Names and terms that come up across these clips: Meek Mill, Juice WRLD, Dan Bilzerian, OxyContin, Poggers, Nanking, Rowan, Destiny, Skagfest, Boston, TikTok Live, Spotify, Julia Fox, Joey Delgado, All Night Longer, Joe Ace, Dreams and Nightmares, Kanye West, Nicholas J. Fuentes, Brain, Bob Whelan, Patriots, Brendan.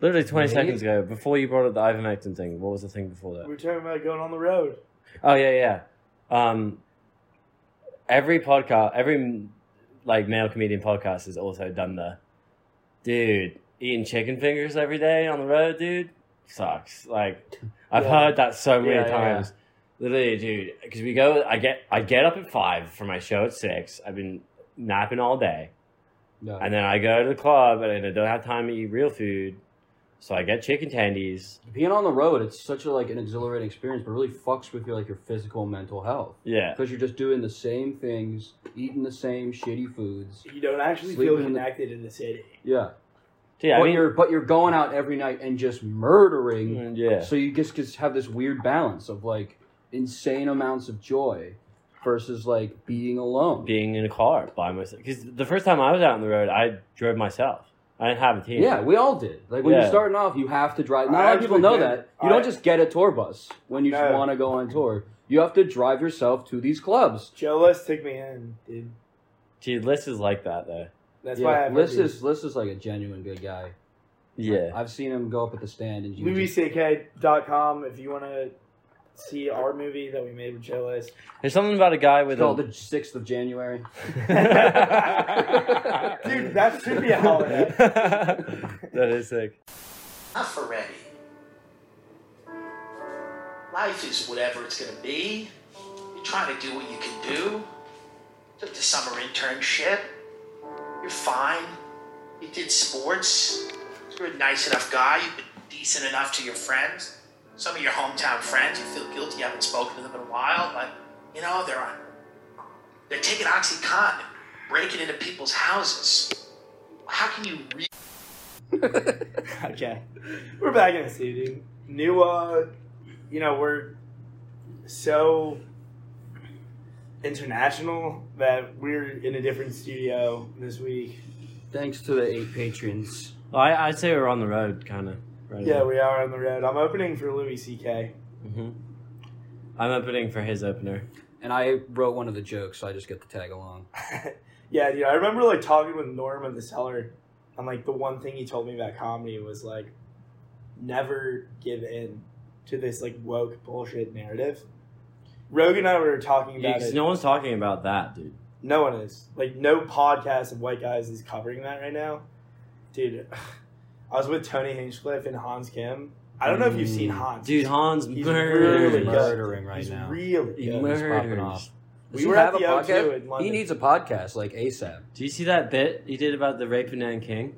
Literally 20 seconds ago, before you brought up the ivermectin thing, what was the thing before that? We were talking about going on the road. Oh, yeah, yeah. Every podcast, every like male comedian podcast has also done the, dude, eating chicken fingers every day on the road, dude, sucks. Like, I've heard that so many times. Yeah. Literally, dude, because we go, I get up at 5 for my show at 6. I've been napping all day. No. And then I go to the club and I don't have time to eat real food. So I get chicken tendies. Being on the road, it's such a like an exhilarating experience, but it really fucks with your like your physical and mental health. Yeah. Because you're just doing the same things, eating the same shitty foods. You don't actually feel connected in the city. Yeah. Yeah, but I mean, you're going out every night and just murdering. Yeah. So you just have this weird balance of like insane amounts of joy versus like being alone, being in a car by myself. Because the first time I was out on the road, I drove myself. I didn't have a team. Yeah, we all did. Like, when you're starting off, you have to drive. Not a lot of people know that. You don't just get a tour bus when you want to go on tour. You have to drive yourself to these clubs. Joe Ace took me in, dude. Dude, Liss is like that, though. That's why I Liss is like a genuine good guy. Yeah. I've seen him go up at the stand. And Louis C.K.com if you want to see our movie that we made with Joe Ace. There's something about a guy with it's called the 6th of January. Dude, that should be a holiday. That is sick. Enough already. Life is whatever it's going to be. You're trying to do what you can do. Took the summer internship. You're fine. You did sports. You're a nice enough guy. You've been decent enough to your friends. Some of your hometown friends, you feel guilty, you haven't spoken to them in a while, but, you know, they're taking OxyContin, breaking into people's houses. How can you Okay. We're back in the sea, dude. New, you know, we're so international that we're in a different studio this week. Thanks to the 8 patrons. Well, I'd say we're on the road, kind of. Right yeah, now. We are on the road. I'm opening for Louis C.K. Mm-hmm. I'm opening for his opener. And I wrote one of the jokes, so I just get to tag along. Yeah, dude, I remember like talking with Norm of The Cellar, and like the one thing he told me about comedy was like, never give in to this like woke bullshit narrative. Rogan and I were talking about it. No one's talking about that, dude. No one is. Like, no podcast of white guys is covering that right now. Dude, I was with Tony Hinchcliffe and Hans Kim. I don't know if you've seen Hans. Dude, Hans is really murdering right now. He's really good. He's popping off. We were at the O2 in London. He needs a podcast like ASAP. Do you see that bit he did about the Rape of Nanking?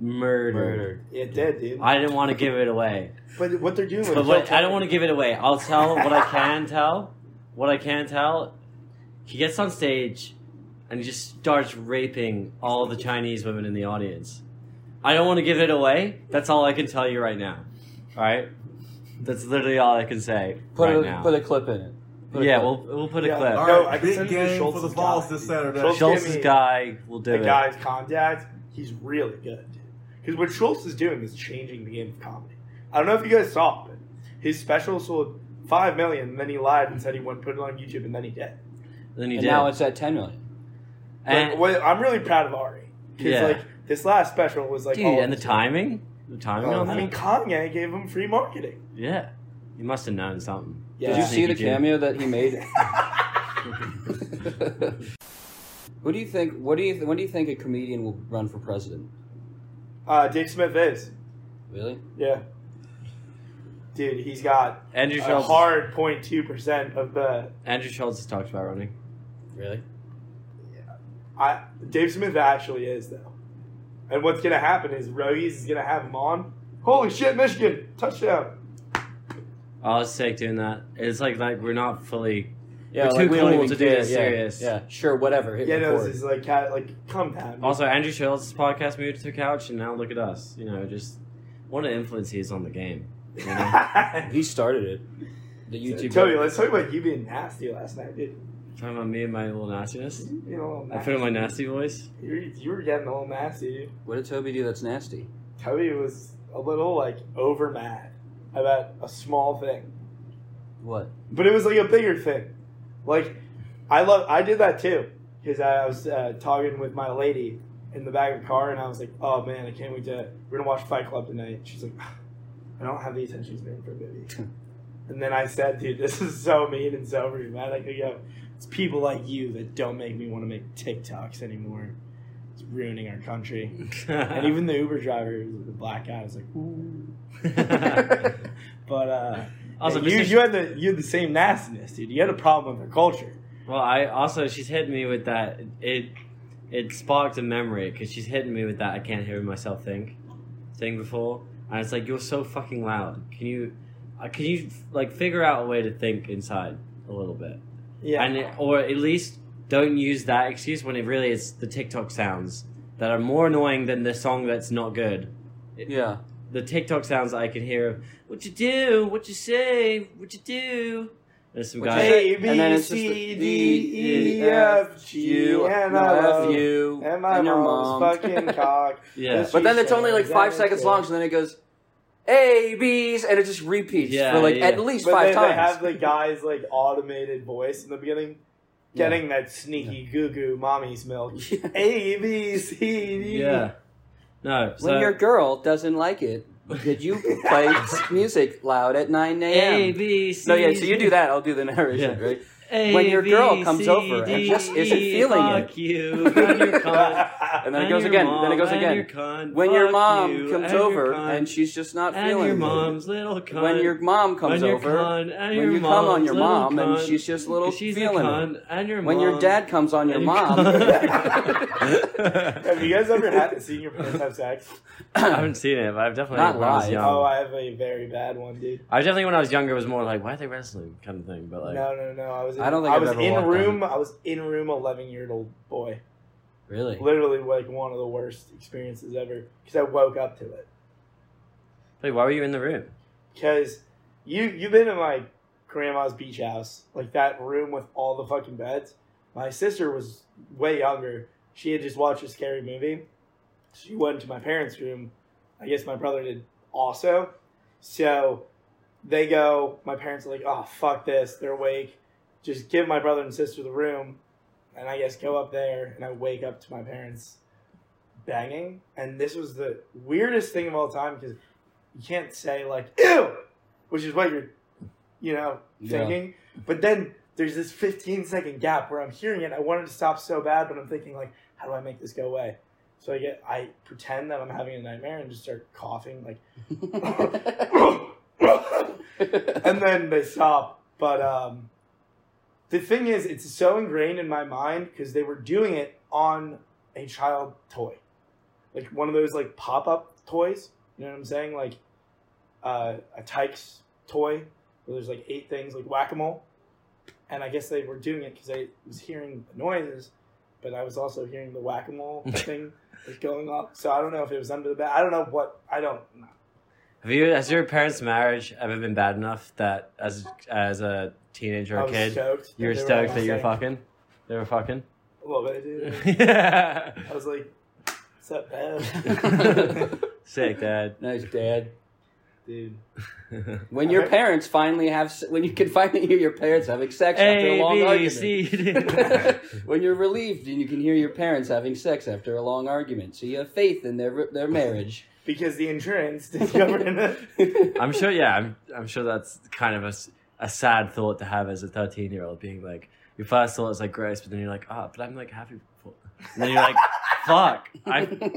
Murder. It did, dude. I didn't want to give it away. But what they're doing with it. I don't want to give it away. I'll tell what I can tell. What I can tell. He gets on stage and he just starts raping all the Chinese women in the audience. I don't want to give it away. That's all I can tell you right now. All right? That's literally all I can say now. Put a clip in it. We'll put a clip. All right, I can send you to Schulz's for the balls this Saturday. Schulz's guy will do it. The guy's contact, he's really good. Because what Schulz is doing is changing the game of comedy. I don't know if you guys saw it, but his special sold 5 million, and then he lied and said he wouldn't put it on YouTube, and then he did. And now it's at 10 million. And I'm really proud of Ari. Because, this last special was, like... Dude, and the timing on that? I mean, Kanye gave him free marketing. Yeah. He must have known something. Yeah. Did you see the cameo that he made? Who do you think... When do you think a comedian will run for president? Dave Smith is. Really? Yeah. Dude, he's got Andrew Schulz, hard 0.2% of the... Andrew Schulz has talked about running. Really? Dave Smith actually is, though. And what's going to happen is Rogies is going to have him on. Holy shit, Michigan! Touchdown! I was sick doing that. It's like we're not fully... Yeah, we're too cool to do this serious. Yeah, sure, whatever. This is like come down. Also, Andrew Schulz's podcast moved to the couch, and now look at us. You know, just what an influence he is on the game. You know? He started it. The YouTube... Toby, let's talk about you being nasty last night, dude. Talking about me and my little nastiness? I put in my nasty voice. You were getting a little nasty, dude. What did Toby do that's nasty? Toby was a little, over mad about a small thing. What? But it was, a bigger thing. I did that, too. Because I was talking with my lady, in the back of the car, and I was like, oh man, I can't wait to, we're gonna watch Fight Club tonight. She's like, I don't have the attention span for a movie. And then I said, dude, this is so mean and so rude, man. Like, you know, it's people like you that don't make me want to make TikToks anymore. It's ruining our country. And even the Uber driver, the black guy, was like, ooh. But also, you had the same nastiness, dude. You had a problem with our culture. Well, I also, she's hitting me with that. It sparked a memory, because she's hitting me with that I can't hear myself think before. And it's like, you're so fucking loud. Can you like figure out a way to think inside a little bit? Yeah. And or at least don't use that excuse when it really is the TikTok sounds that are more annoying than the song that's not good. Yeah. The TikTok sounds I can hear of, what you do, what you say, what you do. There's some guys. A, B, and then it's just C, D, E, F, G, and I love you. And my mom's fucking cock. Yeah. But then it's only like 5 seconds long, so then it goes... A, B's, and it just repeats for like at least five times. They have the guy's like automated voice in the beginning, getting that sneaky goo mommy's milk. A, B, C, D. Yeah. No. So. When your girl doesn't like it, did you play music loud at 9 a.m.? A, B, C. No, yeah, so you do that, I'll do the narration, right? A, when your girl B, comes C, over D, and just isn't feeling it. You, and then it goes again. Mom, then it goes again. Your cunt, when your mom comes over and she's just not feeling your mom's it. Little cunt, when your mom comes over, when you come on your mom cunt, and she's just little she's feeling cunt, it. And your mom, when your dad comes on your mom. Have you guys ever seen your parents have sex? I haven't seen it, but I've definitely not live. Oh, I have a very bad one, dude. I definitely when I was younger was more like, why are they wrestling kind of thing, but like no. I was in room 11-year-old boy. Really? Literally, like, one of the worst experiences ever. Because I woke up to it. Wait, why were you in the room? Because you've been in my grandma's beach house. Like, that room with all the fucking beds. My sister was way younger. She had just watched a scary movie. She went to my parents' room. I guess my brother did also. So, they go. My parents are like, oh, fuck this. They're awake. Just give my brother and sister the room, and I guess go up there, and I wake up to my parents banging. And this was the weirdest thing of all time, because you can't say, like, ew, which is what you're, thinking. But then there's this 15-second gap where I'm hearing it. I wanted to stop so bad, but I'm thinking, like, how do I make this go away? So I pretend that I'm having a nightmare and just start coughing, like, and then they stop. But, the thing is, it's so ingrained in my mind because they were doing it on a child toy. Like one of those like pop-up toys. You know what I'm saying? Like a Tykes toy where there's like 8 things like whack-a-mole. And I guess they were doing it because I was hearing the noises, but I was also hearing the whack-a-mole thing was going up. So I don't know if it was under the bed. I don't know what, I don't know. Has your parents' marriage ever been bad enough that as a teenager or kid, you were stoked that you were fucking? They were fucking? A little bit, dude. Yeah. I was like, what's up, Dad? Sick, Dad. Nice, Dad. Dude. When your parents finally have... When you can finally hear your parents having sex after a long argument. When you're relieved and you can hear your parents having sex after a long argument. So you have faith in their marriage. Because the insurance discovered it. I'm sure, yeah. I'm sure that's kind of a sad thought to have as a 13-year-old, being like, your first thought is like gross, but then you're like, oh, but I'm like happy before. And then you're like, fuck,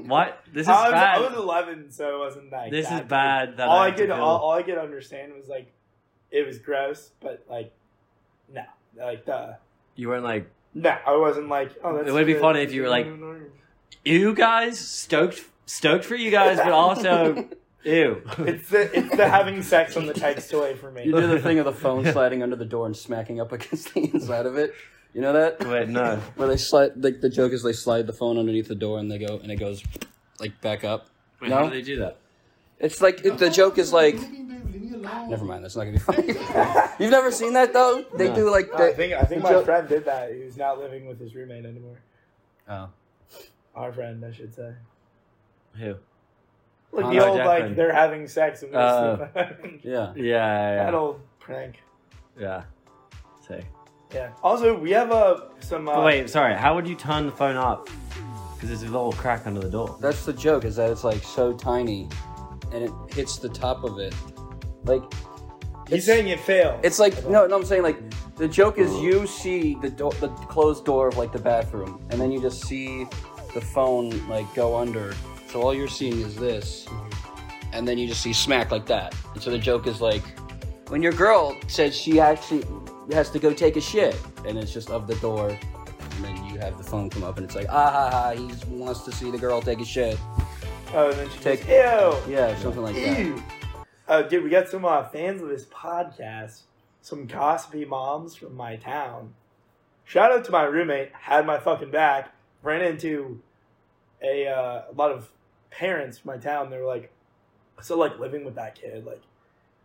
what? This is bad. I was 11, so it wasn't that. This is bad. That all I could understand was like, it was gross, but like, no, like duh. You weren't like. No, I wasn't like. Oh, that's. It would be funny if you were like, you guys stoked for you guys, but also. Ew. It's the having sex on the Tykes toy for me. You do the thing of the phone sliding under the door and smacking up against the inside of it. You know that? Wait, no. Where they slide, the joke is they slide the phone underneath the door and they go, and it goes, like, back up. Wait, no? How do they do that? It's like, the joke is like, never mind, that's not gonna be funny. You've never seen that, though? They do, like, I think my friend did that, who's not living with his roommate anymore. Oh. Our friend, I should say. Who? Like the old, Jackman. Like, they're having sex and they're sleeping. Yeah. That old prank. Yeah. Sick. Yeah. Also, we have some... wait, sorry. How would you turn the phone up? because there's a little crack under the door. That's the joke, is that it's like so tiny and it hits the top of it. Like, he's saying it failed. It's like, no, I'm saying like the joke is you see the closed door of like the bathroom, and then you just see the phone like go under. So all you're seeing is this, and then you just see smack like that. And so the joke is like, when your girl says she actually has to go take a shit, and it's just of the door, and then you have the phone come up, and it's like, ah ha ha, he wants to see the girl take a shit. Oh, and then she takes, ew. Yeah, something like ew. That. Oh, dude, we got some fans of this podcast, some gossipy moms from my town. Shout out to my roommate, had my fucking back, ran into a lot of parents from my town. They were like, so like living with that kid, like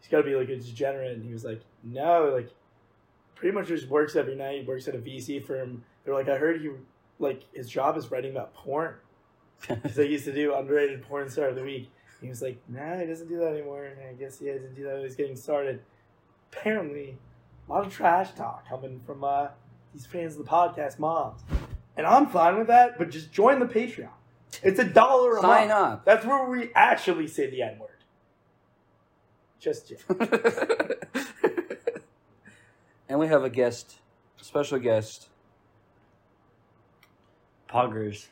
he's got to be like a degenerate. And he was like, no, like pretty much just works every night, works at a VC firm. They're like, I heard he like his job is writing about porn. Because they used to do underrated porn star of the week. And he was like, nah, he doesn't do that anymore. And I guess he doesn't do that when he's getting started. Apparently, a lot of trash talk coming from these fans of the podcast moms. And I'm fine with that, but just join the Patreon. It's $1 a month. Sign up. That's where we actually say the N-word. Just yet. And we have a guest, a special guest. Poggers.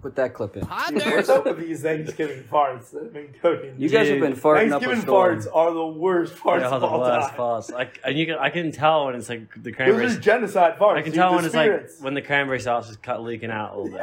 Put that clip in. Poggers. What's up with these Thanksgiving farts that have been cooking? You guys have been farting up a storm. Thanksgiving farts are the worst farts of all time. I can tell when it's like the cranberry. It was just genocide farts. I can tell when spirits. It's like when the cranberry sauce is leaking out a little bit.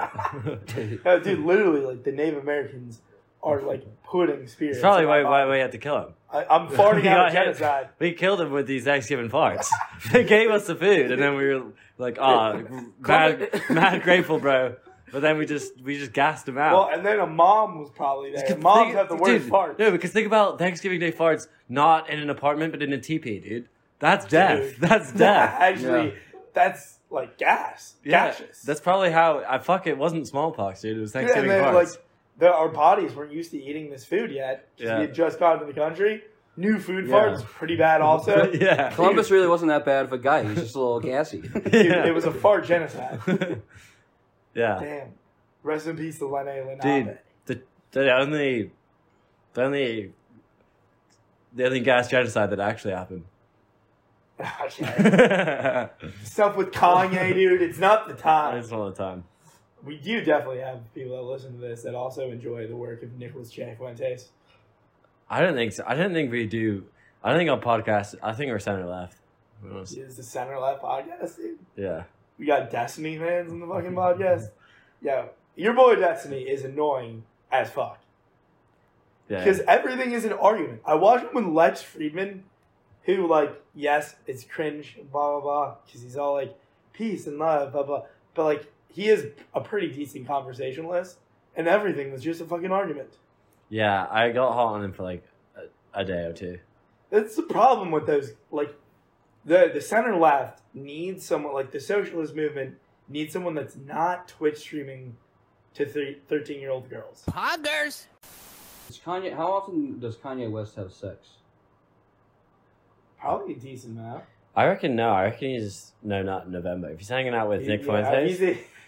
No, dude, literally, like the Native Americans are like pudding spirits. It's probably why we had to kill him. I'm farting out of genocide. We killed him with these Thanksgiving farts. They gave us the food, and then we were like, "Ah, mad grateful, bro." But then we just gassed him out. Well, and then a mom was probably there. Moms have the worst farts. No, because think about Thanksgiving Day farts not in an apartment, but in a teepee, dude. That's death. That's death. Actually, that's like gas. Yeah, gaseous. That's probably how... it wasn't smallpox, dude. It was Thanksgiving farts. Like, our bodies weren't used to eating this food yet. Yeah. We had just gotten to the country. New food farts, pretty bad also. Yeah. Columbus really wasn't that bad of a guy. He was just a little gassy. Dude, it was a fart genocide. Yeah. Damn. Rest in peace to Lenny. Dude, the only gas genocide that actually happened. Stuff with Kanye, dude. It's not the time. It's not the time. We do definitely have people that listen to this that also enjoy the work of Nicholas J. Fuentes. I don't think so. I don't think we do. I don't think our podcast. I think we're center left. Is the center left podcast, dude? Yeah. We got Destiny fans in the fucking podcast. Yeah, your boy Destiny is annoying as fuck. Yeah. Because everything is an argument. I watched him with Lex Friedman, who like, yes, it's cringe, blah blah blah, because he's all like, peace and love, blah blah. But like, he is a pretty decent conversationalist, and everything was just a fucking argument. Yeah, I got hot on him for like a day or two. That's the problem with those like. The center left needs someone, like the socialist movement needs someone that's not Twitch streaming to 13-year-old girls. Poggers! How often does Kanye West have sex? Probably a decent amount. I reckon no. I reckon he's, not in November. If he's hanging out with Nick Fuentes.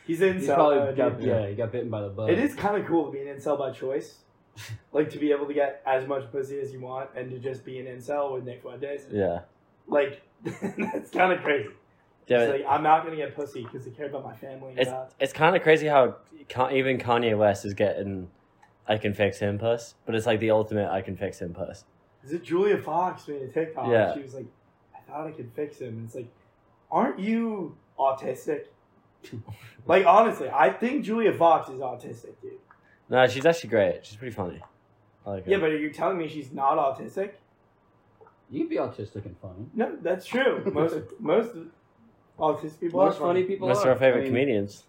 He's probably he got bitten by the bug. It is kind of cool to be an incel by choice. Like to be able to get as much pussy as you want and to just be an incel with Nick Fuentes. Yeah. Like, that's kind of crazy. Yeah, it's like, I'm not going to get pussy because I care about my family. It's kind of crazy how even Kanye West is getting, I can fix him puss, but it's like the ultimate I can fix him puss. Is it Julia Fox made a TikTok? Yeah. She was like, I thought I could fix him. And it's like, aren't you autistic? Like, honestly, I think Julia Fox is autistic, dude. No, she's actually great. She's pretty funny. I like her. Yeah, but are you telling me she's not autistic? You can be autistic and funny. No, that's true. Most autistic people are funny. Most of our favorite comedians.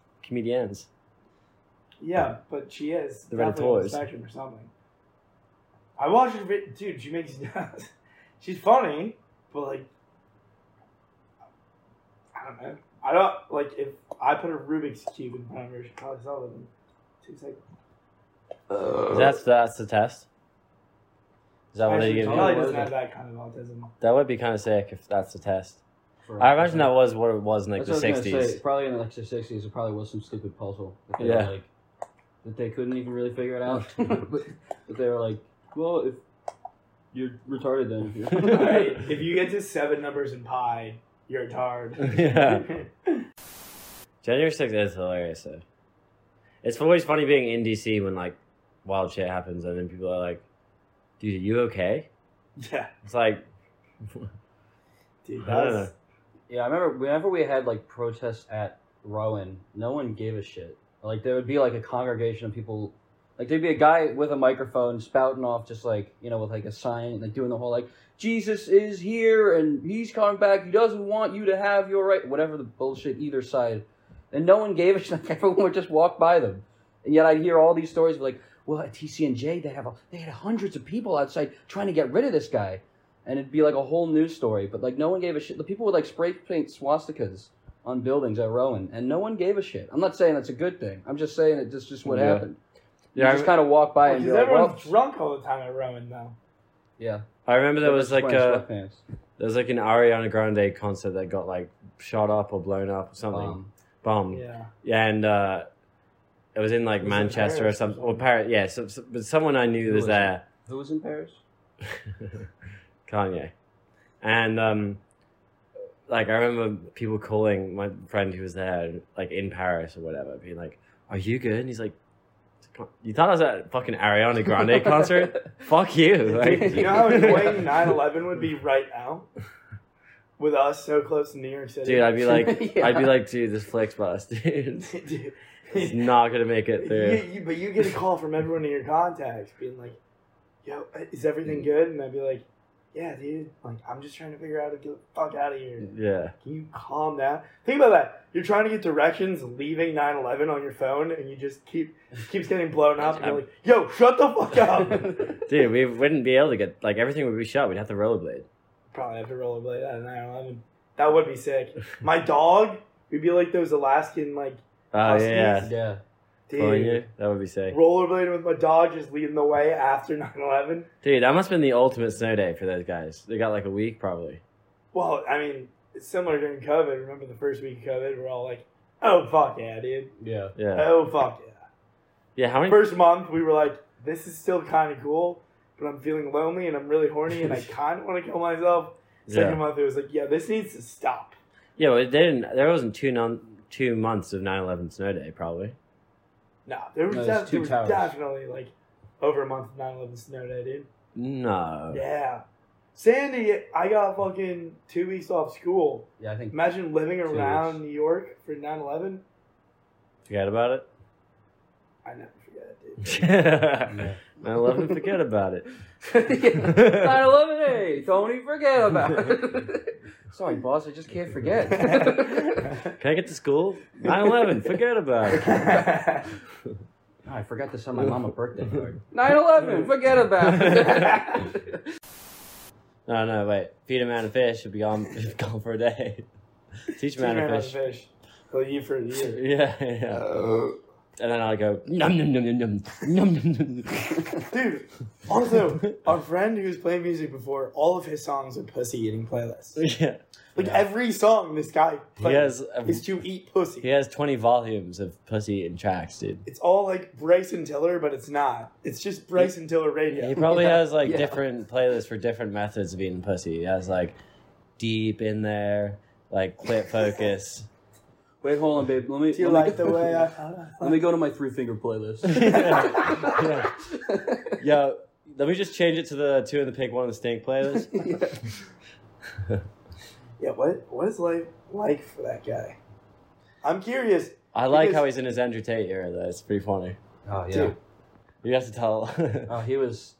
Yeah, but she is definitely on the spectrum or something. I watch her, dude. She makes she's funny, but like, I don't know. I don't like if I put a Rubik's cube in front of her, she'd probably solve it in 2 seconds. That's the test. Is that what they give you? Probably doesn't have that kind of autism. That would be kind of sick if that's the test. for. I imagine that was what it was in like that's the 60s. Say, probably in the 60s, it probably was some stupid puzzle. That they were, like, that they couldn't even really figure it out. But they were like, well, if you're retarded, then right. If you get to 7 numbers in pi, you're retarded. Yeah. January 6th is hilarious. Though. It's always funny being in DC when like wild shit happens, and then people are like, "Dude, are you okay?" Yeah. It's like. Dude, that's... Yeah, I remember whenever we had like protests at Rowan, no one gave a shit. Like there would be like a congregation of people, like there'd be a guy with a microphone spouting off just like, you know, with like a sign and like doing the whole like, Jesus is here and he's coming back, he doesn't want you to have your right, whatever the bullshit either side. And no one gave a shit, like everyone would just walk by them. And yet I'd hear all these stories of like, well, at TCNJ they had hundreds of people outside trying to get rid of this guy. And it'd be like a whole news story, but like no one gave a shit. The people would like spray paint swastikas on buildings at Rowan, and no one gave a shit. I'm not saying that's a good thing. I'm just saying that that's just what happened. You just kind of walk by and be like, everyone's drunk all the time at Rowan now. Yeah. I remember there was like an Ariana Grande concert that got like shot up or blown up or something. Bombed. Yeah, and it was in like Manchester in or something. Or Paris, yeah. So, but someone I knew was there. Who was in Paris? Kanye. And like I remember people calling my friend who was there, like in Paris or whatever, being like, "Are you good?" And he's like, "You thought I was at a fucking Ariana Grande concert? Fuck you!" Like, you know how annoying 9/11 would be right now with us so close to New York City. Dude, I'd be like, yeah. I'd be like, "Dude, this flick's bust, dude. It's not gonna make it through." But you get a call from everyone in your contacts being like, "Yo, is everything good?" And I'd be like, "Yeah, dude, like, I'm just trying to figure out how to get the fuck out of here. Yeah. Can you calm down?" Think about that. You're trying to get directions leaving 9/11 on your phone, and you just keeps getting blown up, and you're like, "Yo, shut the fuck up." Dude, we wouldn't be able to get, like, everything would be shut. We'd have to rollerblade. Probably have to rollerblade out of 9/11. That would be sick. My dog, we'd be like those Alaskan, like, huskies. Yeah. Dude, that would be sick. Rollerblading with my dog just leading the way after 9/11. Dude, that must have been the ultimate snow day for those guys. They got like a week probably. Well, I mean, it's similar during COVID. Remember the first week of COVID? We're all like, "Oh, fuck yeah, dude." Yeah. Oh, fuck yeah. Yeah, how many... First month, we were like, "This is still kind of cool, but I'm feeling lonely and I'm really horny and I kind of want to kill myself." Second month, it was like, "Yeah, this needs to stop." Yeah, but there wasn't two months of 9/11 snow day probably. No, there was definitely like over a month of 9/11 snow day, dude. No. Yeah. Sandy, I got fucking 2 weeks off school. Yeah, I think. Imagine living around New York for 9/11. Forget about it? I never forget it, dude. 9/11, forget about it. 9/11, hey, Tony, forget about it. Sorry, boss, I just can't forget. Can I get to school? 9/11, forget about it. Oh, I forgot to send my mom a birthday card. 9/11, forget about it. No, wait. Feed a man a fish, he'll be gone for a day. Teach a man a fish. He'll eat for a year. Yeah. And then I go, "Nom, nom, nom, nom, nom, nom, nom, nom." Dude, also, our friend who was playing music before, all of his songs are pussy-eating playlists. Yeah. Like, every song this guy plays is to eat pussy. He has 20 volumes of pussy-eating tracks, dude. It's all, like, Bryson Tiller, but it's not. It's just Bryson Tiller radio. He probably has, like, different playlists for different methods of eating pussy. He has, like, deep in there, like, clip focus. Wait, hold on, babe. Let me go to my 3-finger playlist. Yeah. Let me just change it to the 2 in the pink, 1 in the stink playlist. Yeah. What is life like for that guy? I'm curious. I like how he's in his Andrew Tate era. Though it's pretty funny. Oh yeah. Dude, you have to tell. Oh, he was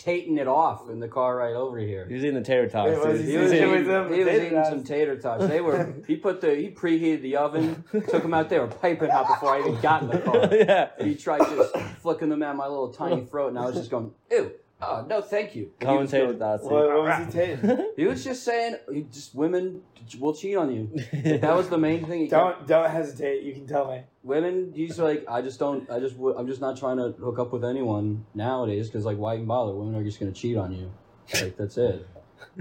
tating it off in the car right over here. He was eating the tater tots. He was eating some tater tots. They were. He preheated the oven, took them out. They were piping hot before I even got in the car. Yeah. And he tried just flicking them at my little tiny throat, and I was just going, "Ew, oh no, thank you." Common tater tots. What was he tating? He was just saying, "Just women will cheat on you." That was the main thing. Don't hesitate. You can tell me. Women, he's like, I'm just not trying to hook up with anyone nowadays because, like, why even bother? Women are just going to cheat on you. Like, that's it.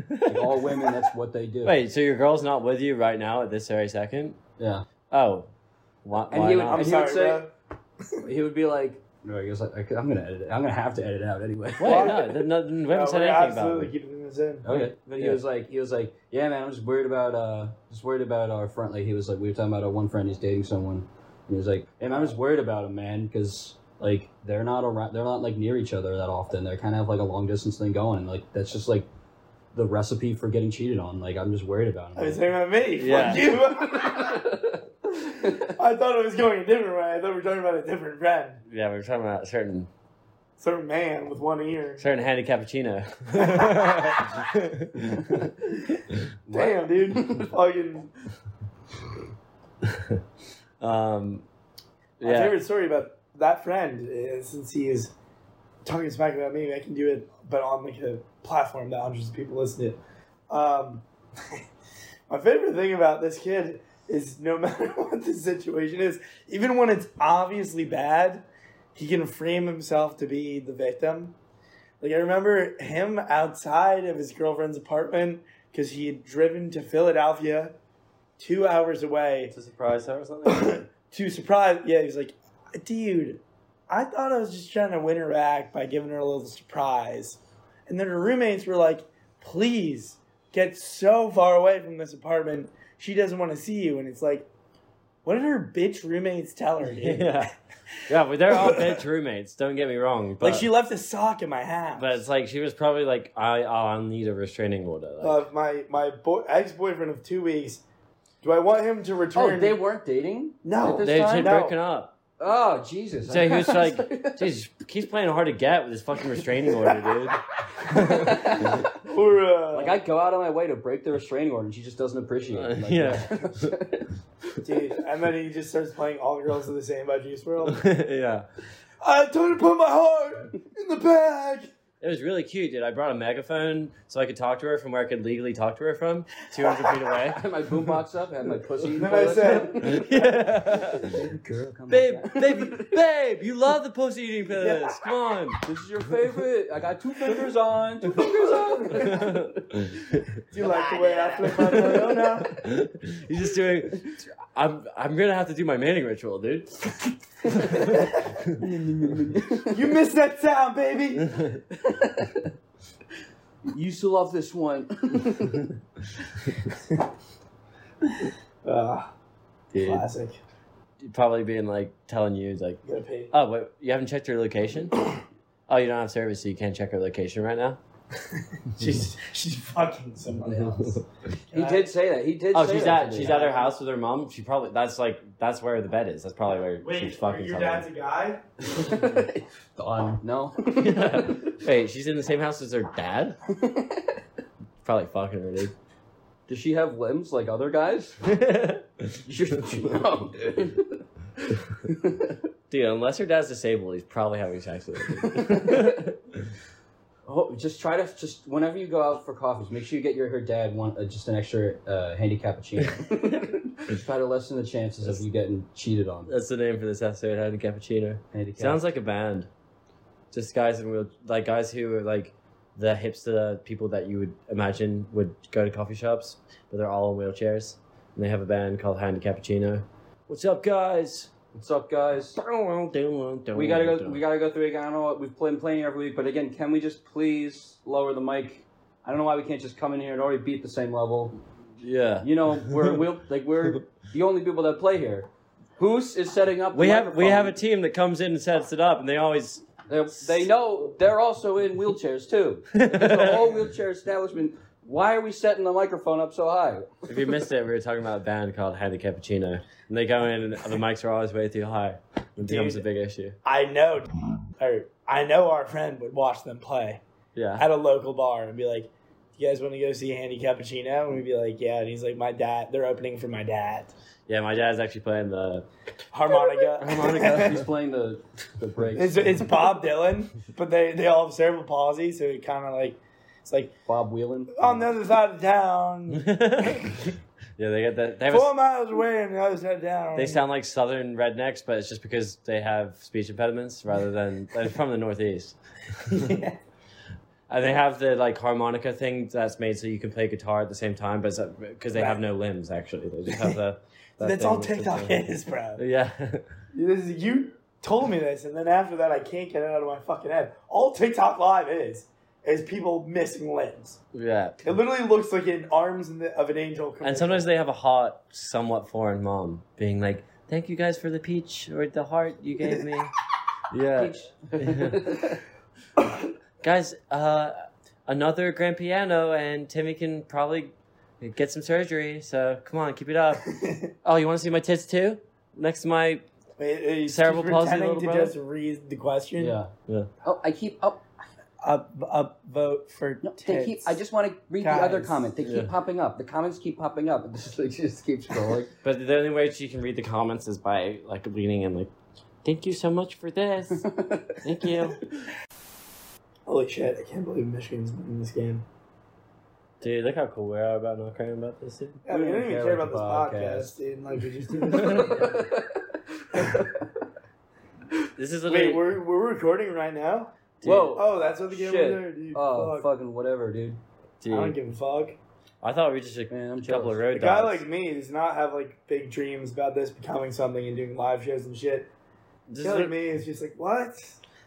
Like all women, that's what they do. Wait, so your girl's not with you right now at this very second? Yeah. Oh. Why not? I'm sorry, bro. He would be like, no, I guess I'm gonna edit it. I'm gonna have to edit it out anyway. Wait, no, we haven't said anything about it. Keeping this in. Okay. But he was like, yeah, man, I'm just worried about our friend. Like, he was like, we were talking about our one friend who's dating someone. And he was like, hey, man, I'm just worried about him, man, because like they're not around, they're not like near each other that often. They kind of have like a long distance thing going, and like that's just like the recipe for getting cheated on. Like, I'm just worried about him. Are you talking about me? Yeah. Fuck you. I thought it was going a different way. I thought we were talking about a different friend. Yeah, we were talking about a certain man with one ear. Certain handy cappuccino. Damn, dude. Fucking. My favorite story about that friend is, since he is talking smack about me, I can do it, but on like a platform that hundreds of people listen to. My favorite thing about this kid is no matter what the situation is, even when it's obviously bad, he can frame himself to be the victim. Like, I remember him outside of his girlfriend's apartment because he had driven to Philadelphia 2 hours away. To surprise her or something? Yeah, he was like, dude, I thought I was just trying to win her back by giving her a little surprise. And then her roommates were like, please get so far away from this apartment. She doesn't want to see you. And it's like, what did her bitch roommates tell her, dude? Yeah, but they're all bitch roommates. Don't get me wrong. But, like, she left a sock in my house. But it's like, she was probably like, I need a restraining order. Like, my ex-boyfriend of 2 weeks, do I want him to return? Oh, they weren't dating? No. They had broken up. Oh, Jesus. So he was like, Jesus, he's playing hard to get with his fucking restraining order, dude. Like, I go out on my way to break the restraining order, and she just doesn't appreciate it. Like, dude, and then he just starts playing All Girls Are the Same by Juice WRLD. Yeah. I told her to put my heart in the bag. It was really cute, dude. I brought a megaphone so I could talk to her from where I could legally talk to her from, 200 feet away. I had my boombox up, I had my pussy. Then I said, baby girl, come babe, you love the pussy eating playlist. Come on. This is your favorite. I got two fingers on. Do you like the way I flip my tail now? You're just doing, I'm going to have to do my mating ritual, dude. You missed that sound, baby. You still love this one. Dude, classic. Probably being like, telling you, like, oh, wait, you haven't checked your location? Oh, you don't have service, so you can't check her location right now? she's fucking somebody else. He did say that. She's at her house with her mom. She probably, that's where the bed is. That's probably where she's fucking. Your dad's a guy? No. Yeah. Wait, she's in the same house as her dad? Probably fucking her, dude. Does she have limbs like other guys? No, dude. Dude, unless her dad's disabled, he's probably having sex with her. Oh, just whenever you go out for coffees, make sure you get her dad just an extra handy cappuccino. Just try to lessen the chances of you getting cheated on. That's the name for this episode, handy cappuccino. Sounds like a band. Just guys guys who are like the hipster people that you would imagine would go to coffee shops, but they're all in wheelchairs, and they have a band called Handy Cappuccino. What's up, guys? What's up, guys? We gotta go through again. I know we've been playing every week, but again, can we just please lower the mic? I don't know why we can't just come in here and already beat the same level. Yeah. You know, we're the only people that play here. Who's is setting up? We have a team that comes in and sets it up, and they always. They know they're also in wheelchairs too. It's a whole wheelchair establishment. Why are we setting the microphone up so high? If you missed it, we were talking about a band called Handy Cappuccino. And they go in and the mics are always way too high. It becomes a big issue. I know our friend would watch them play at a local bar and be like, you guys want to go see Handy Cappuccino? And we'd be like, yeah. And he's like, my dad, they're opening for my dad. Yeah, my dad's actually playing the... harmonica. He's playing the breaks. It's Bob Dylan, but they all have cerebral palsy, so it kind of like... It's like Bob Whelan on the other side of town. Yeah, they got that. They have 4 miles away on the other side of town. They sound like southern rednecks, but it's just because they have speech impediments rather than from the northeast. Yeah. They have the like harmonica thing that's made so you can play guitar at the same time, but because they have no limbs actually, they just have the. That's all TikTok is, bro. Yeah. You told me this, and then after that, I can't get it out of my fucking head. All TikTok Live is people missing limbs. Yeah. It literally looks like an arms of an angel. And sometimes they have a hot, somewhat foreign mom being like, "Thank you guys for the peach or the heart you gave me." Yeah. Peach. Guys, another grand piano, and Timmy can probably get some surgery. So come on, keep it up. Oh, you want to see my tits too? Next to my cerebral palsy little brother. Pretending to just read the question. Yeah. Oh, I keep up. Up vote for no, tits. I just want to read the other comment. They keep popping up. The comments keep popping up. It just keeps scrolling. But the only way you can read the comments is by like leaning and like, "Thank you so much for this. Thank you." Holy shit! I can't believe Michigan's winning this game. Dude, look how cool we are about not caring about this, dude. Yeah, we don't even care about this podcast, dude. Like, we just do this. This is literally... Wait, we're recording right now? Dude. Whoa. Oh, that's what the game was there, dude. Oh, fucking whatever, dude. I don't give a fuck. I thought we were just like, man, I'm a couple of road dogs. A guy like me does not have, like, big dreams about this becoming something and doing live shows and shit. This is like, me is just like, what?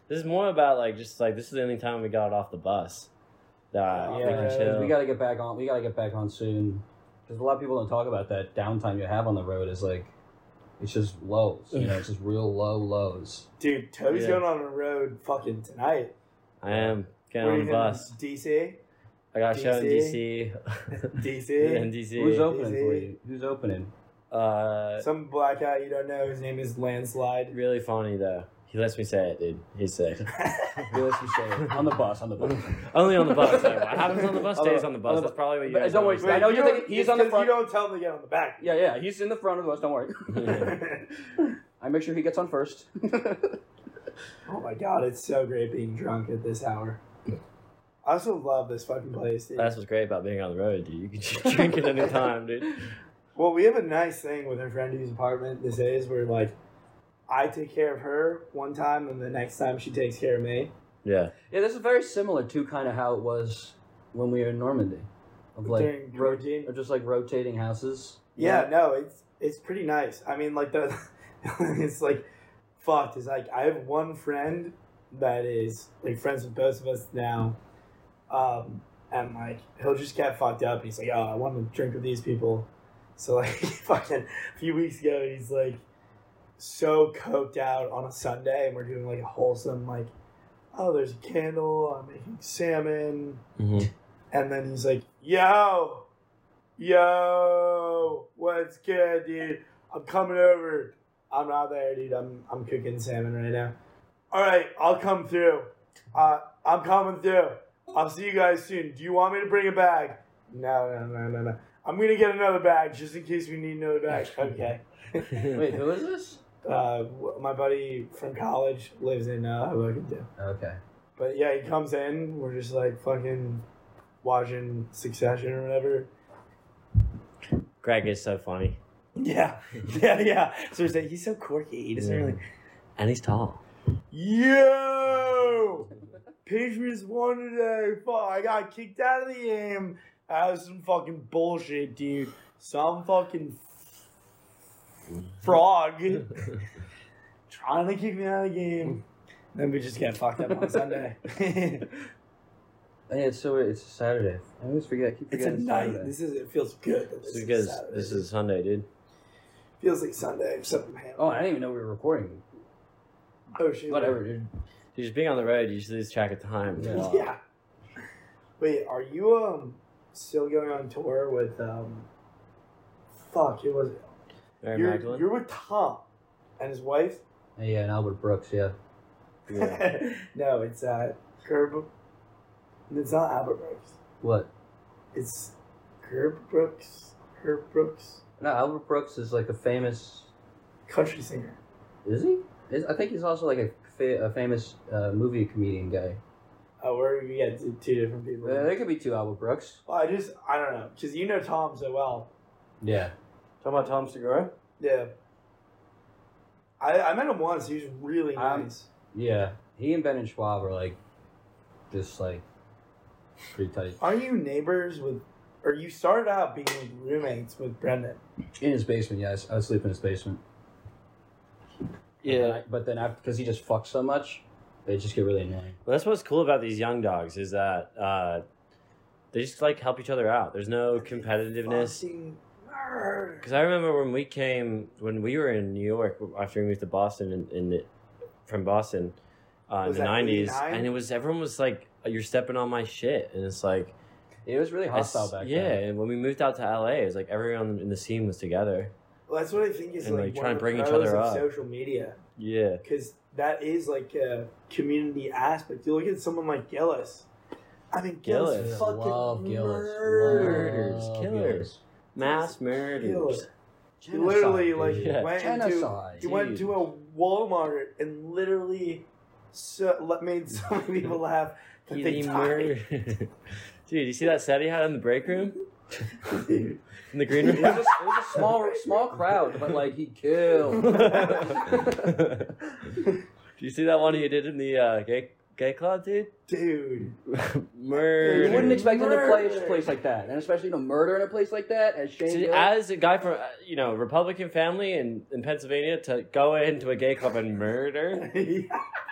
This is more about, like, just, like, this is the only time we got off the bus. We gotta get back on. We gotta get back on soon, because a lot of people don't talk about that downtime you have on the road. Is like, it's just lows. You know, it's just real low lows. Dude, Toby's going on the road fucking tonight. I am getting on the bus. DC. I got a show in DC. DC. Who's opening for you? Who's opening? Some black guy you don't know. His name is Landslide. Really funny though. He lets me say it, dude. He's sick. He lets me say it. On the bus. Only on the bus. Anyway. What happens on the bus stays on the bus. That's probably what you guys don't worry. I know you're thinking he's on the front. You don't tell him to get on the back. Yeah. He's in the front of the bus. Don't worry. I make sure he gets on first. Oh, my God. It's so great being drunk at this hour. I also love this fucking place, dude. That's what's great about being on the road, dude. You can just drink at any time, dude. Well, we have a nice thing with our friend whose apartment this is where, like, I take care of her one time, and the next time she takes care of me. Yeah, this is very similar to kind of how it was when we were in Normandy. Of like routine. Or just like rotating houses. Yeah, no, it's pretty nice. I mean, like, it's like, fucked. It's like, I have one friend that is, like, friends with both of us now. And, like, he'll just get fucked up. He's like, oh, I want to drink with these people. So, like, fucking a few weeks ago, he's like, so coked out on a Sunday, and we're doing like a wholesome, like, oh, there's a candle, I'm making salmon, and then he's like, yo, what's good, dude? I'm coming over. I'm not there, dude. I'm cooking salmon right now. All right, I'll come through. I'm coming through. I'll see you guys soon. Do you want me to bring a bag? No. I'm gonna get another bag just in case we need another bag. Okay. Wait, who is this? My buddy from college lives in Hoboken. Okay. But yeah, he comes in. We're just like fucking watching Succession or whatever. Greg is so funny. Yeah. So he's so quirky. He doesn't really. And he's tall. Yo, Patriots won today. Fuck, I got kicked out of the game. That was some fucking bullshit, dude. Some fucking frog trying to kick me out of the game. Then we just get fucked up on Sunday. It's so weird. It's a Saturday. I always forget. I keep forgetting. It's a night. Saturday. It feels good. It's because this is Sunday, dude. Feels like Sunday. Oh, I didn't even know we were recording. Oh shit. Whatever, dude. You're just being on the road. You just lose track of time. Yeah. Wait, are you still going on tour with Fuck, it was. You're with Tom and his wife. Yeah, and Albert Brooks. Yeah. No, it's Curb. It's not Albert Brooks. What? It's Herb Brooks. No, Albert Brooks is like a famous country singer. Is he? I think he's also like a famous movie comedian guy. Oh, where we get two different people. There could be two Albert Brooks. Well, I don't know, because you know Tom so well. Yeah. Talking about Tom Segura? Yeah. I met him once. He was really nice. Yeah. He and Ben and Schwab are like, just like, pretty tight. Are you neighbors with, or you started out being roommates with Brendan? In his basement, yes. I would sleep in his basement. Yeah. But then after, because he just fucks so much, they just get really annoying. Well, that's what's cool about these young dogs is that they just, like, help each other out. There's no competitiveness. Because I remember when we were in New York after we moved to Boston from Boston in the 90s, 89? And it was, everyone was like, you're stepping on my shit. And it's like, it was really hostile back then. Yeah, and when we moved out to LA, it was like everyone in the scene was together. Well, that's what I think is, and like trying to bring each other up. Social media. Yeah. Because that is like a community aspect. You look at someone like Gillis. I mean, Gillis fucking murders. Killers. Mass murders. He literally went to a Walmart and literally made so many people laugh that they died. Dude, you see that set he had in the break room? In the green room? It was a small crowd, but like he killed. Do you see that one you did in the gay club, dude? Dude. Murder. You wouldn't expect him to play in a place like that. And especially to murder in a place like that. As Shane Gillis. As a guy from, Republican family in Pennsylvania, to go into a gay club and murder, yeah.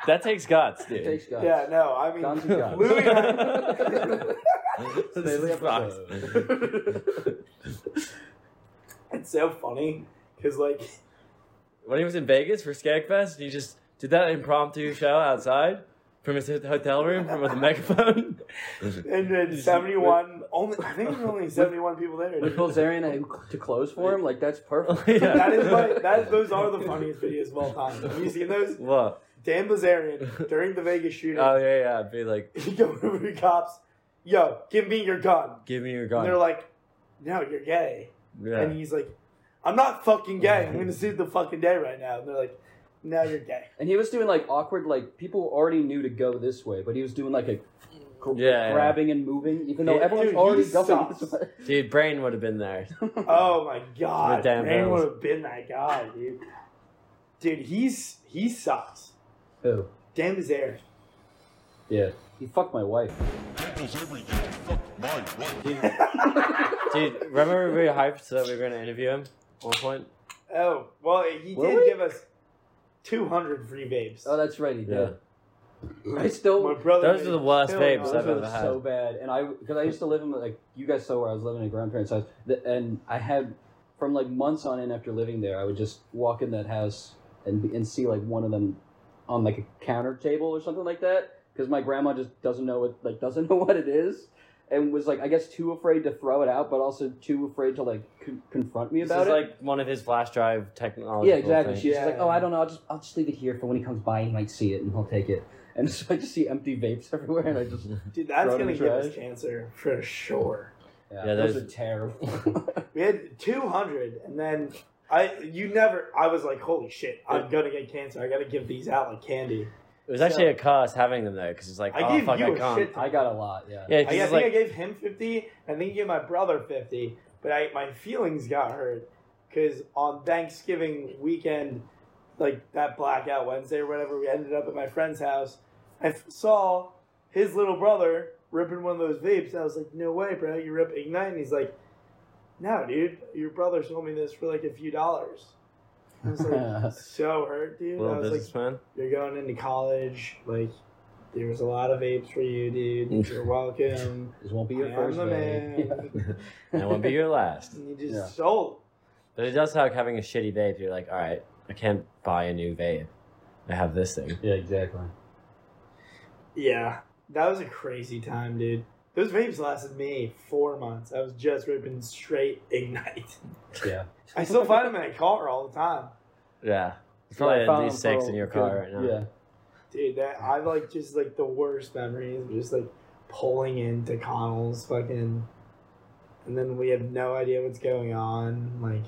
That takes guts, dude. It takes guts. Yeah, no, I mean, guns and guts. Louis... It's so funny because, like, when he was in Vegas for Skagfest, he just did that impromptu show outside from his hotel room with a megaphone. And then 71, I think there was only 71 people there. With Bulzarian to close for him, like, that's perfect. Yeah. Those are the funniest videos of all time. Have you seen those? What? Dan Bilzerian during the Vegas shooting. Oh, yeah, yeah. Be like, you go over to cops. Yo, give me your gun. Give me your gun. And they're like, no, you're gay. Yeah. And he's like, I'm not fucking gay. I'm going to see the fucking day right now. And they're like, no, you're gay. And he was doing like awkward, like people already knew to go this way, but he was doing like a grabbing and moving, even though everyone's already going this way. Dude, Brain would have been there. Oh my God. Brain would have been that guy, dude. Dude, he sucks. Who? Dan Bilzerian. Yeah. He fucked my wife. Dude, remember we were hyped that we were going to interview him at one point? Oh, well, he did give us 200 free babes. Oh, that's right, he did. Yeah. Those are the worst babes I've ever had. So bad. And because I used to live in, like, you guys saw where I was living at grandparents' house. And I had, from like months on end after living there, I would just walk in that house and see like one of them on like a counter table or something like that. Because my grandma just doesn't know what it is, and was like, I guess too afraid to throw it out, but also too afraid to like confront me about it. This is like one of his flash drive technology. Yeah, exactly. Things. She's like, oh, I don't know, I'll just leave it here for when he comes by, he might see it and he'll take it. And so I just see empty vapes everywhere, and I just dude, that's gonna give us cancer for sure. Yeah, those are terrible. We had 200, and then I was like, holy shit, I'm gonna get cancer. I gotta give these out like candy. It was actually a curse having them though, because it's like, I can't. Shit I got a lot, yeah. I think I gave him 50, I think he gave my brother 50, but my feelings got hurt because on Thanksgiving weekend, like that blackout Wednesday or whatever, we ended up at my friend's house. I saw his little brother ripping one of those vapes. I was like, no way, bro, you rip Ignite? And he's like, no, dude, your brother sold me this for like a few dollars. I was like, so hurt, dude. I was like, man. You're going into college. Like, there's a lot of vapes for you, dude. You're welcome. This won't be your first vape. Yeah. And it won't be your last. And you just sold. But it does suck having a shitty vape. You're like, all right, I can't buy a new vape. I have this thing. Yeah, exactly. Yeah. That was a crazy time, dude. Those vapes lasted me 4 months. I was just ripping straight Ignite. Yeah. I still find them in my car all the time. Yeah. There's probably at least 6 in your car right now. Yeah. Dude, I like just like the worst memories of just like pulling into Connell's fucking, and then we have no idea what's going on. Like,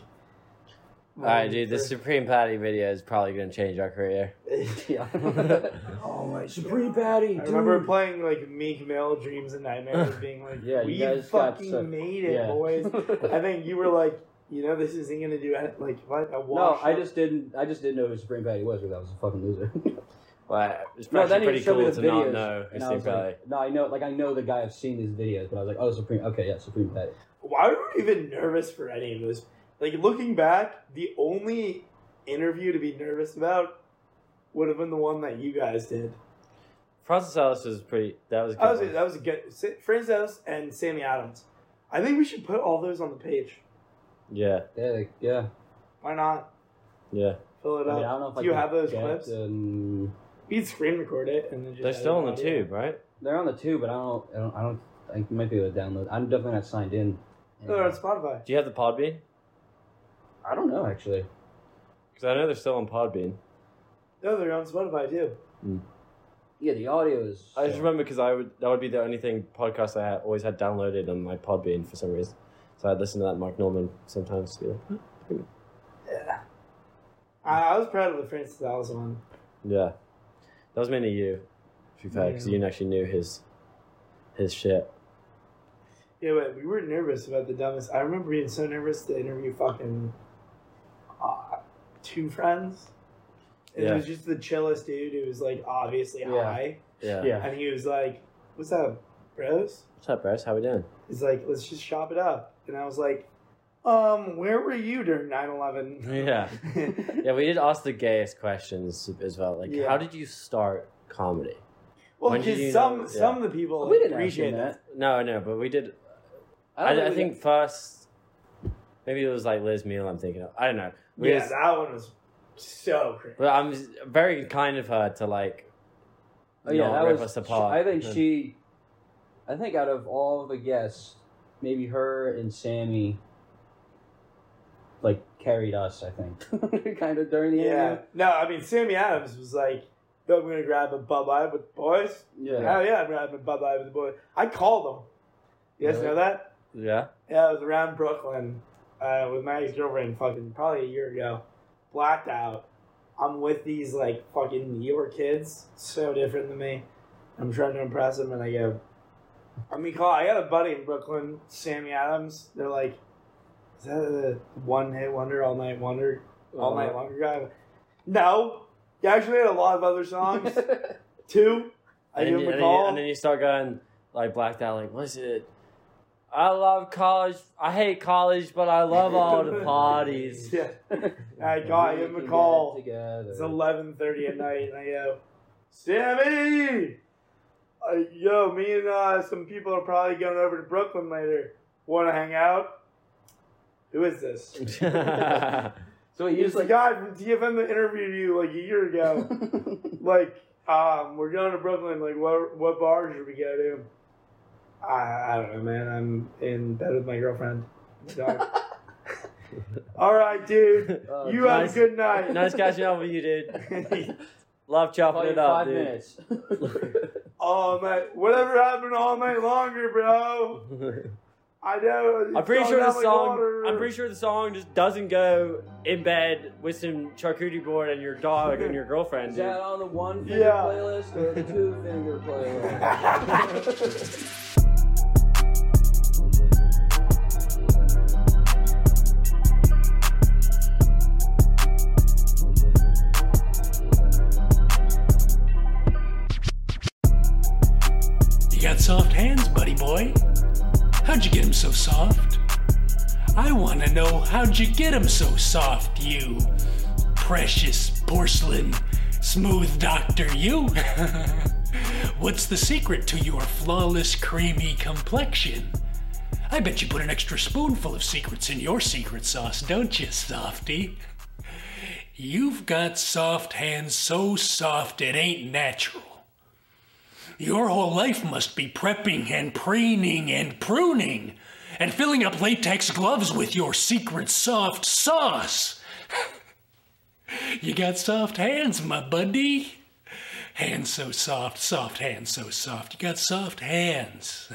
alright, dude, the Supreme Patty video is probably going to change our career. Yeah. Oh my Supreme Patty, dude. I remember playing, like, Meek Mill, Dreams and Nightmares, being like, we fucking made it, boys. I think you were like, this isn't going to do, like, what? No, I just didn't know who Supreme Patty was, because I was a fucking loser. But it's pretty cool to not know who Supreme Patty. No, I know, like I know the guy. I've seen his videos, but I was like, oh, Supreme. Okay, yeah, Supreme Patty. Why were we even nervous for any of this? Like looking back, the only interview to be nervous about would have been the one that you guys did. Frances Ellis was pretty. That was a good. That was a good. Frances Ellis and Sammy Adams. I think we should put all those on the page. Yeah. Yeah. Why not? Yeah. Fill it up. I mean, I don't know if Do you have those clips? We can screen record it and then just. They're still on the tube, right? They're on the tube, but I don't. I think you might be able to download. I'm definitely not signed in. They're on Spotify. Do you have the Podbean? I don't know actually. Because I know they're still on Podbean. No, they're on Spotify too. Mm. Yeah, the audio is... I just remember because that would be the only thing podcast I always had downloaded on my Podbean for some reason. So I'd listen to that Mark Norman sometimes. Be like, yeah. I was proud of the Frances Ellis one. Yeah. That was mainly you, to be fair, because you actually knew his shit. Yeah, but we were nervous about the dumbest... I remember being so nervous to interview fucking 2 friends... And it was just the chillest dude who was, like, obviously high. Yeah. And he was like, what's up, bros? What's up, bros? How we doing? He's like, let's just shop it up. And I was like, where were you during 9/11? Yeah. Yeah, we did ask the gayest questions as well. Like, how did you start comedy? Well, because some of the people appreciate that. No, but we did. I think first, maybe it was, like, Liz Meal I'm thinking of. I don't know. That one was... so crazy. But I'm very kind of her to like rip us apart. I think out of all the guests, maybe her and Sammy like carried us, I think. Kind of during the interview. No, I mean Sammy Adams was like, I'm gonna grab a Bud Light with the boys. Yeah. Oh yeah, I'm grabbing a Bud Light with the boys. I called them. You guys know that? Yeah. Yeah, I was around Brooklyn, with my ex-girlfriend fucking probably a year ago. Blacked out. I'm with these like fucking New York kids, so different than me. I'm trying to impress them, and I go, I got a buddy in Brooklyn, Sammy Adams. They're like, is that the All Night Longer guy? No, he actually had a lot of other songs too. I give him a call, and then you start going like blacked out, like what's it? I love college. I hate college, but I love all the parties. Yeah. I got him a call. It's 11:30 at night, and I go, Sammy! Me and some people are probably going over to Brooklyn later. Want to hang out? Who is this? So he's like, God, from TFM that interviewed you like a year ago. Like, we're going to Brooklyn. Like, what bar should we go to? I don't know, man. I'm in bed with my girlfriend. All right, dude. You have a good night. Nice catching up with you, dude. Love chopping it up, dude. 5 minutes. Oh, man. Whatever happened all night longer, bro. I know. I'm pretty sure the song just doesn't go in bed with some charcuterie board and your dog and your girlfriend. Is that on the 1-finger playlist or the 2-finger playlist? Soft hands, buddy boy. How'd you get them so soft? I want to know how'd you get them so soft, you precious porcelain smooth doctor, you. What's the secret to your flawless creamy complexion? I bet you put an extra spoonful of secrets in your secret sauce, don't you, softy? You've got soft hands so soft it ain't natural. Your whole life must be prepping and preening and pruning and filling up latex gloves with your secret soft sauce. You got soft hands, my buddy. Hands so soft, soft hands so soft. You got soft hands.